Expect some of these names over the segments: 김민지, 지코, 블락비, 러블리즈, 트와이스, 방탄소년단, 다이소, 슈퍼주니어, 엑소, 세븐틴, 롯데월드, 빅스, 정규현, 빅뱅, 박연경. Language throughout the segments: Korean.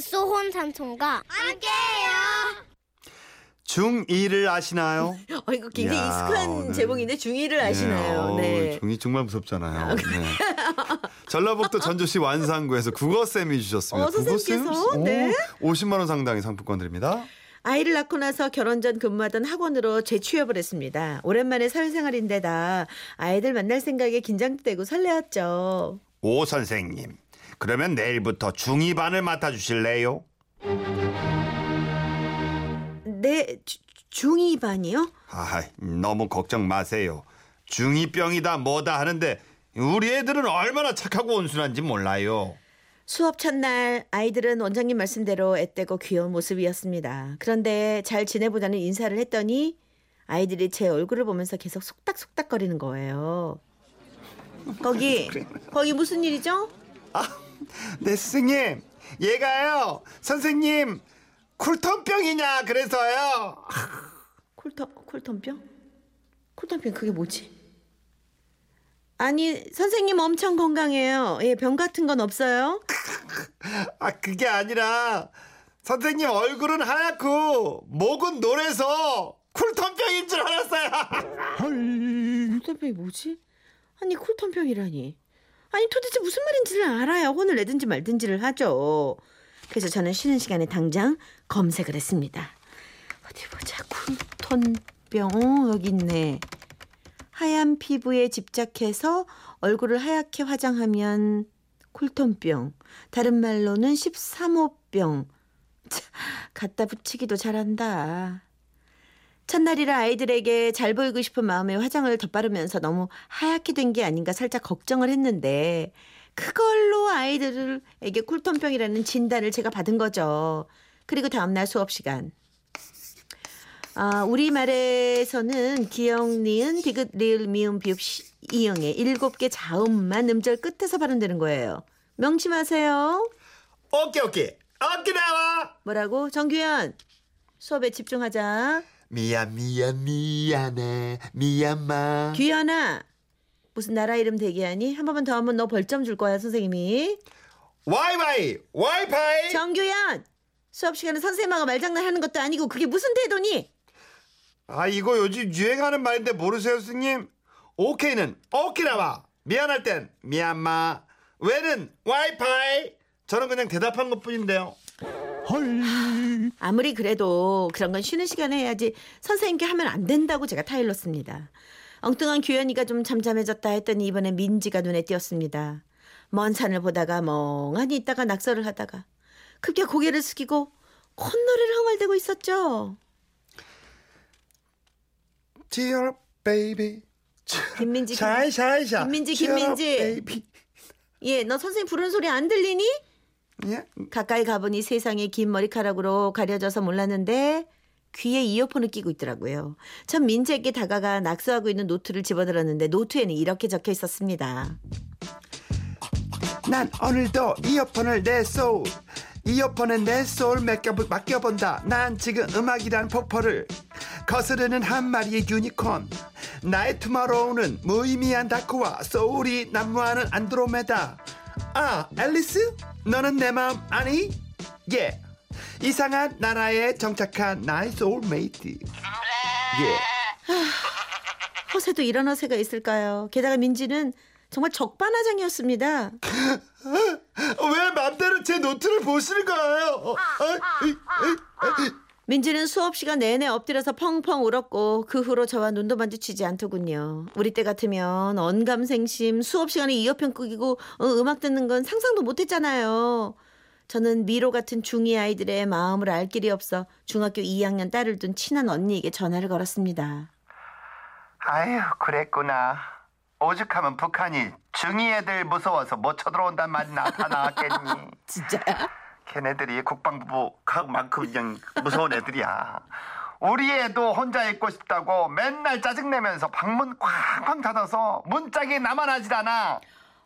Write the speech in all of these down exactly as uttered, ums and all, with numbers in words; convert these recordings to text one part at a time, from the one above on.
갓소혼 삼촌과 함께해요. 중이를 아시나요? 어, 이거 굉장히 이야, 익숙한 오늘. 제목인데 중이를 아시나요? 네, 어, 네. 중이 정말 무섭잖아요. 네. 전라북도 전주시 완산구에서 국어쌤이 주셨습니다. 어, 선생님께서 네. 오십만 원 상당의 상품권 드립니다. 아이를 낳고 나서 결혼 전 근무하던 학원으로 재취업을 했습니다. 오랜만에 사회생활인데다 아이들 만날 생각에 긴장되고 설레었죠. 오 선생님, 그러면 내일부터 중이 반을 맡아주실래요? 네, 주, 중이 반이요? 아, 너무 걱정 마세요. 중이 병이다 뭐다 하는데 우리 애들은 얼마나 착하고 온순한지 몰라요. 수업 첫날 아이들은 원장님 말씀대로 앳되고 귀여운 모습이었습니다. 그런데 잘 지내보자는 인사를 했더니 아이들이 제 얼굴을 보면서 계속 속닥속닥거리는 거예요. 거기, 거기 무슨 일이죠? 아, 네 선생님. 얘가요. 선생님, 쿨톤병이냐 그래서요. 쿨톤, 쿨톤병? 쿨톤병 그게 뭐지? 아니 선생님 엄청 건강해요. 예, 병 같은 건 없어요? 아 그게 아니라 선생님 얼굴은 하얗고 목은 노래서 쿨톤병인 줄 알았어요. 쿨톤병이 뭐지? 아니 쿨톤병이라니. 아니 도대체 무슨 말인지를 알아야 혼을 내든지 말든지를 하죠. 그래서 저는 쉬는 시간에 당장 검색을 했습니다. 어디 보자. 쿨톤병 어, 여기 있네. 하얀 피부에 집착해서 얼굴을 하얗게 화장하면 쿨톤병, 다른 말로는 십삼 호병. 차, 갖다 붙이기도 잘한다. 첫날이라 아이들에게 잘 보이고 싶은 마음에 화장을 덧바르면서 너무 하얗게 된 게 아닌가 살짝 걱정을 했는데 그걸로 아이들에게 쿨톤병이라는 진단을 제가 받은 거죠. 그리고 다음날 수업 시간. 아, 우리말에서는 기역, 니은, 디귿, 리을, 미음, 비읍, 이응의 일곱 개 자음만 음절 끝에서 발음되는 거예요. 명심하세요. 오케이, 오케이. 오키나와. 뭐라고? 정규현. 수업에 집중하자. 미안, 미안, 미안해. 미안마. 규현아. 무슨 나라 이름 대기하니? 한 번만 더 하면 너 벌점 줄 거야, 선생님이. 와이와이. 와이파이. 정규현. 수업 시간에 선생님하고 말장난하는 것도 아니고 그게 무슨 태도니? 아 이거 요즘 유행하는 말인데 모르세요 스님? 오케이는 오키나와, 미안할 땐 미얀마, 왜는 와이파이. 저는 그냥 대답한 것뿐인데요. 헐. 아무리 그래도 그런 건 쉬는 시간에 해야지 선생님께 하면 안 된다고 제가 타일렀습니다. 엉뚱한 규현이가 좀 잠잠해졌다 했더니 이번에 민지가 눈에 띄었습니다. 먼 산을 보다가 멍하니 있다가 낙서를 하다가 급게 고개를 숙이고 콧노래를 흥얼대고 있었죠. Dear baby. 김민지, 샤이샤이샤. 김민지, 김민지. 예, 너 선생님 부르는 소리 안 들리니? 예. 가까이 가보니 세상에 긴 머리카락으로 가려져서 몰랐는데 귀에 이어폰을 끼고 있더라고요. 전 민지에게 다가가 낙서하고 있는 노트를 집어들었는데 노트에는 이렇게 적혀 있었습니다. 난 오늘도 이어폰을 냈소. 이어폰은 내 소울 맡겨본다. 난 지금 음악이란 폭포를 거스르는 한 마리의 유니콘. 나의 투마로우는 무의미한 다크와 소울이 난무하는 안드로메다. 아, 앨리스? 너는 내 마음 아니? 예. 이상한 나라에 정착한 나의 소울메이트. 예. 아, 허세도 이런 허세가 있을까요? 게다가 민지는 정말 적반하장이었습니다. 왜 맘대로 제 노트를 보시는 거예요? 민지는 수업 시간 내내 엎드려서 펑펑 울었고 그 후로 저와 눈도 마주치지 않더군요. 우리 때 같으면 언감생심, 수업 시간에 이어폰 끄기고 음악 듣는 건 상상도 못했잖아요. 저는 미로 같은 중이 아이들의 마음을 알 길이 없어 중학교 이 학년 딸을 둔 친한 언니에게 전화를 걸었습니다. 아유, 그랬구나. 오죽하면 북한이 중이 애들 무서워서 못 쳐들어온단 말이 나타나겠니? 진짜야? 걔네들이 국방부 그만큼 무서운 애들이야. 우리 애도 혼자 있고 싶다고 맨날 짜증내면서 방문 쾅쾅 닫아서 문짝이 남아나질 않아.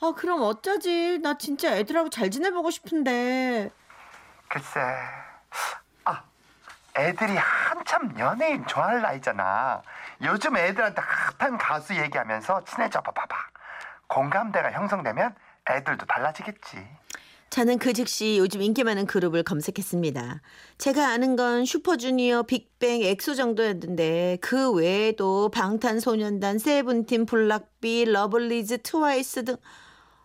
아 그럼 어쩌지? 나 진짜 애들하고 잘 지내보고 싶은데. 글쎄. 아 애들이 한참 연예인 좋아할 나이잖아. 요즘 애들한테 핫한 가수 얘기하면서 친해져 봐봐봐. 공감대가 형성되면 애들도 달라지겠지. 저는 그 즉시 요즘 인기 많은 그룹을 검색했습니다. 제가 아는 건 슈퍼주니어, 빅뱅, 엑소 정도였는데 그 외에도 방탄소년단, 세븐틴, 블락비, 러블리즈, 트와이스 등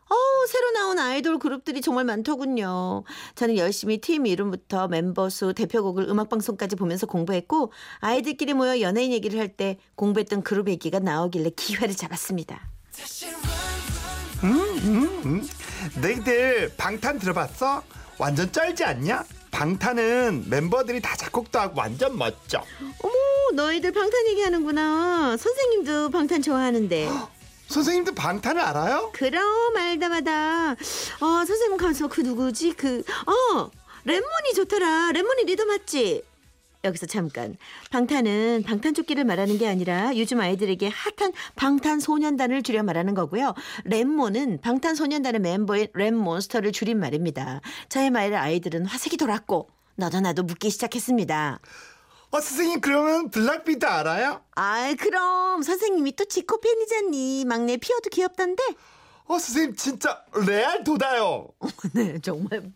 어우, 새로 나온 아이돌 그룹들이 정말 많더군요. 저는 열심히 팀 이름부터 멤버 수, 대표곡을 음악방송까지 보면서 공부했고 아이들끼리 모여 연예인 얘기를 할 때 공부했던 그룹 얘기가 나오길래 기회를 잡았습니다. 음, 음, 음. 너희들 방탄 들어봤어? 완전 쩔지 않냐? 방탄은 멤버들이 다 작곡도 하고 완전 멋져. 어머, 너희들 방탄 얘기하는구나. 선생님도 방탄 좋아하는데. 선생님도 방탄을 알아요? 그럼 알다마다. 어, 선생님 가서 그 누구지? 그 어, 랩몬이 좋더라. 랩몬이 리더 맞지? 여기서 잠깐. 방탄은 방탄조끼를 말하는 게 아니라 요즘 아이들에게 핫한 방탄소년단을 줄여 말하는 거고요. 랩몬은 방탄소년단의 멤버인 랩몬스터를 줄인 말입니다. 저의 말에 아이들은 화색이 돌았고 너도 나도 묻기 시작했습니다. 어, 선생님 그러면 블락비도 알아요? 아이, 그럼 선생님이 또 지코 팬이잖니. 막내 피어도 귀엽던데. 어, 선생님 진짜 레알도다요. 네, 정말.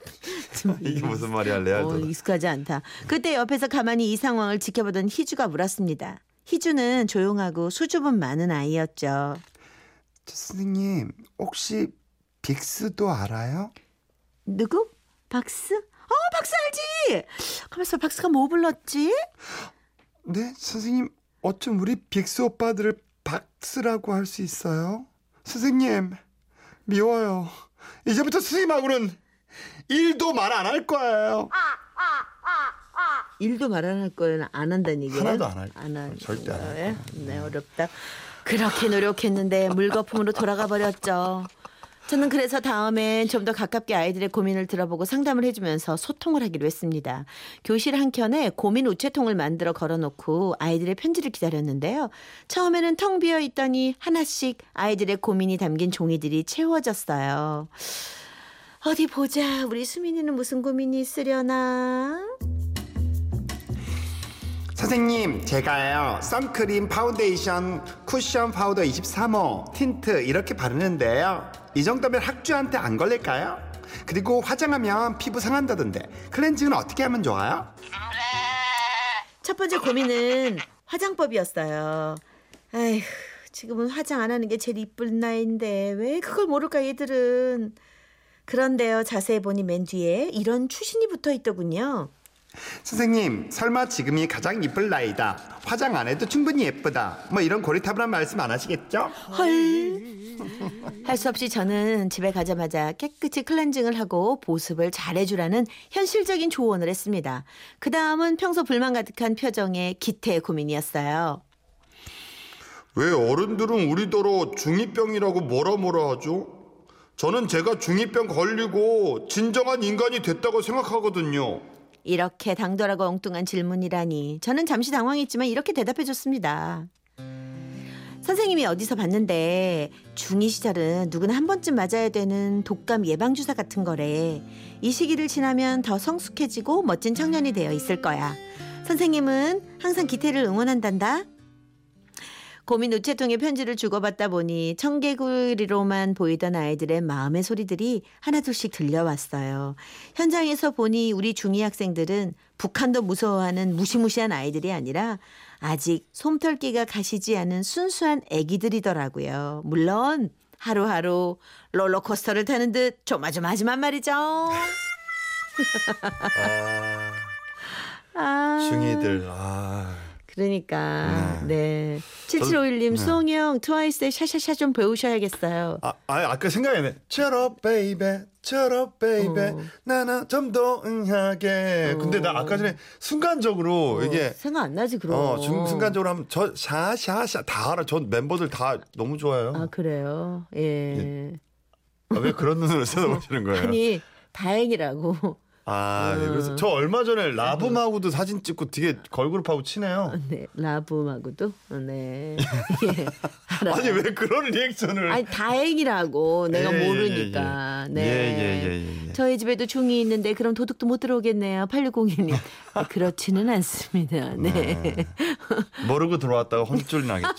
이게 무슨 말이야, 레알도다. 어, 익숙하지 않다. 그때 옆에서 가만히 이 상황을 지켜보던 희주가 물었습니다. 희주는 조용하고 수줍음 많은 아이였죠. 저, 선생님 혹시 빅스도 알아요? 누구? 박스? 어, 박스 알지? 가만있어, 박스가 뭐 불렀지? 네, 선생님 어쩜 우리 빅스 오빠들을 박스라고 할 수 있어요? 선생님 미워요. 이제부터 선생님하고는 일도 말 안 할 거예요. 아, 아, 아, 아. 일도 말 안 할 거예요. 안 한다는 얘기예요? 하나도 안 할 거예요. 절대 안 할 거예요. 네, 어렵다. 그렇게 노력했는데 물거품으로 돌아가 버렸죠. 저는 그래서 다음엔 좀 더 가깝게 아이들의 고민을 들어보고 상담을 해주면서 소통을 하기로 했습니다. 교실 한켠에 고민 우체통을 만들어 걸어놓고 아이들의 편지를 기다렸는데요. 처음에는 텅 비어있더니 하나씩 아이들의 고민이 담긴 종이들이 채워졌어요. 어디 보자. 우리 수민이는 무슨 고민이 있으려나? 선생님, 제가요 선크림, 파운데이션, 쿠션 파우더 이십삼 호, 틴트 이렇게 바르는데요. 이 정도면 학주한테 안 걸릴까요? 그리고 화장하면 피부 상한다던데 클렌징은 어떻게 하면 좋아요? 첫 번째 고민은 화장법이었어요. 아휴, 지금은 화장 안 하는 게 제일 이쁜 나이인데 왜 그걸 모를까 얘들은. 그런데요, 자세히 보니 맨 뒤에 이런 추신이 붙어 있더군요. 선생님, 설마 지금이 가장 이쁠 나이다, 화장 안 해도 충분히 예쁘다, 뭐 이런 고리타분한 말씀 안 하시겠죠? 헐. 할 수 없이 저는 집에 가자마자 깨끗이 클렌징을 하고 보습을 잘해주라는 현실적인 조언을 했습니다. 그 다음은 평소 불만 가득한 표정의 기태의 고민이었어요. 왜 어른들은 우리더러 중이 병이라고 뭐라 뭐라 하죠? 저는 제가 중이 병 걸리고 진정한 인간이 됐다고 생각하거든요. 이렇게 당돌하고 엉뚱한 질문이라니. 저는 잠시 당황했지만 이렇게 대답해줬습니다. 선생님이 어디서 봤는데 중이 시절은 누구나 한 번쯤 맞아야 되는 독감 예방주사 같은 거래. 이 시기를 지나면 더 성숙해지고 멋진 청년이 되어 있을 거야. 선생님은 항상 기태를 응원한단다. 고민 우체통에 편지를 주고받다 보니 청개구리로만 보이던 아이들의 마음의 소리들이 하나둘씩 들려왔어요. 현장에서 보니 우리 중이 학생들은 북한도 무서워하는 무시무시한 아이들이 아니라 아직 솜털기가 가시지 않은 순수한 애기들이더라고요. 물론 하루하루 롤러코스터를 타는 듯 조마조마하지만 말이죠. 아, 중이들. 아. 그러니까 네, 네. 칠칠오일 님, 네. 수홍형 트와이스의 샤샤샤 좀 배우셔야겠어요. 아, 아 아까 생각했네. Cheer up baby, cheer up baby, 어. 나나 좀 더 응하게. 어. 근데 나 아까 전에 순간적으로 어, 이게 생각 안 나지 그럼. 어, 순간적으로 하면 저 샤샤샤 다 알아. 전 멤버들 다 너무 좋아요. 아, 그래요? 예. 예. 아, 왜 그런 눈으로 쳐다보시는 거예요? 아니, 다행이라고. 아, 음. 네, 그래서 저 얼마 전에 라붐하고도 사진 찍고 되게 걸그룹하고 친해요. 네, 라붐하고도? 네. 예, 아니, 왜 그런 리액션을. 아니, 다행이라고. 내가 예, 모르니까. 예, 예. 네. 예, 예, 예, 예. 저희 집에도 중이 있는데, 그럼 도둑도 못 들어오겠네요. 팔육공일 님. 아, 그렇지는 않습니다. 네. 네. 모르고 들어왔다가 혼쭐 나겠죠.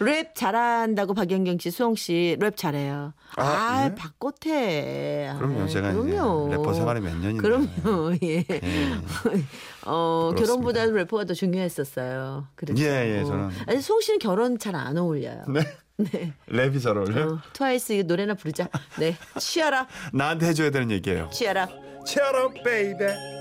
네. 랩 잘한다고 박연경 씨, 수홍 씨, 랩 잘해요. 아, 아 네? 박꽃해. 그럼요, 제가 그럼요. 이제 래퍼 생활이 몇 년인데. 그럼요, 예. 예. 어, 결혼보다 래퍼가 더 중요했었어요. 그렇죠. 예, 예, 저는. 아니, 수홍 씨는 결혼 잘 안 어울려요. 네. 네. 랩이 잘 어울려요? 어, 트와이스 노래나 부르자. 네. 치아라. 나한테 해줘야 되는 얘기예요. 치아라. 치아라, 베이베.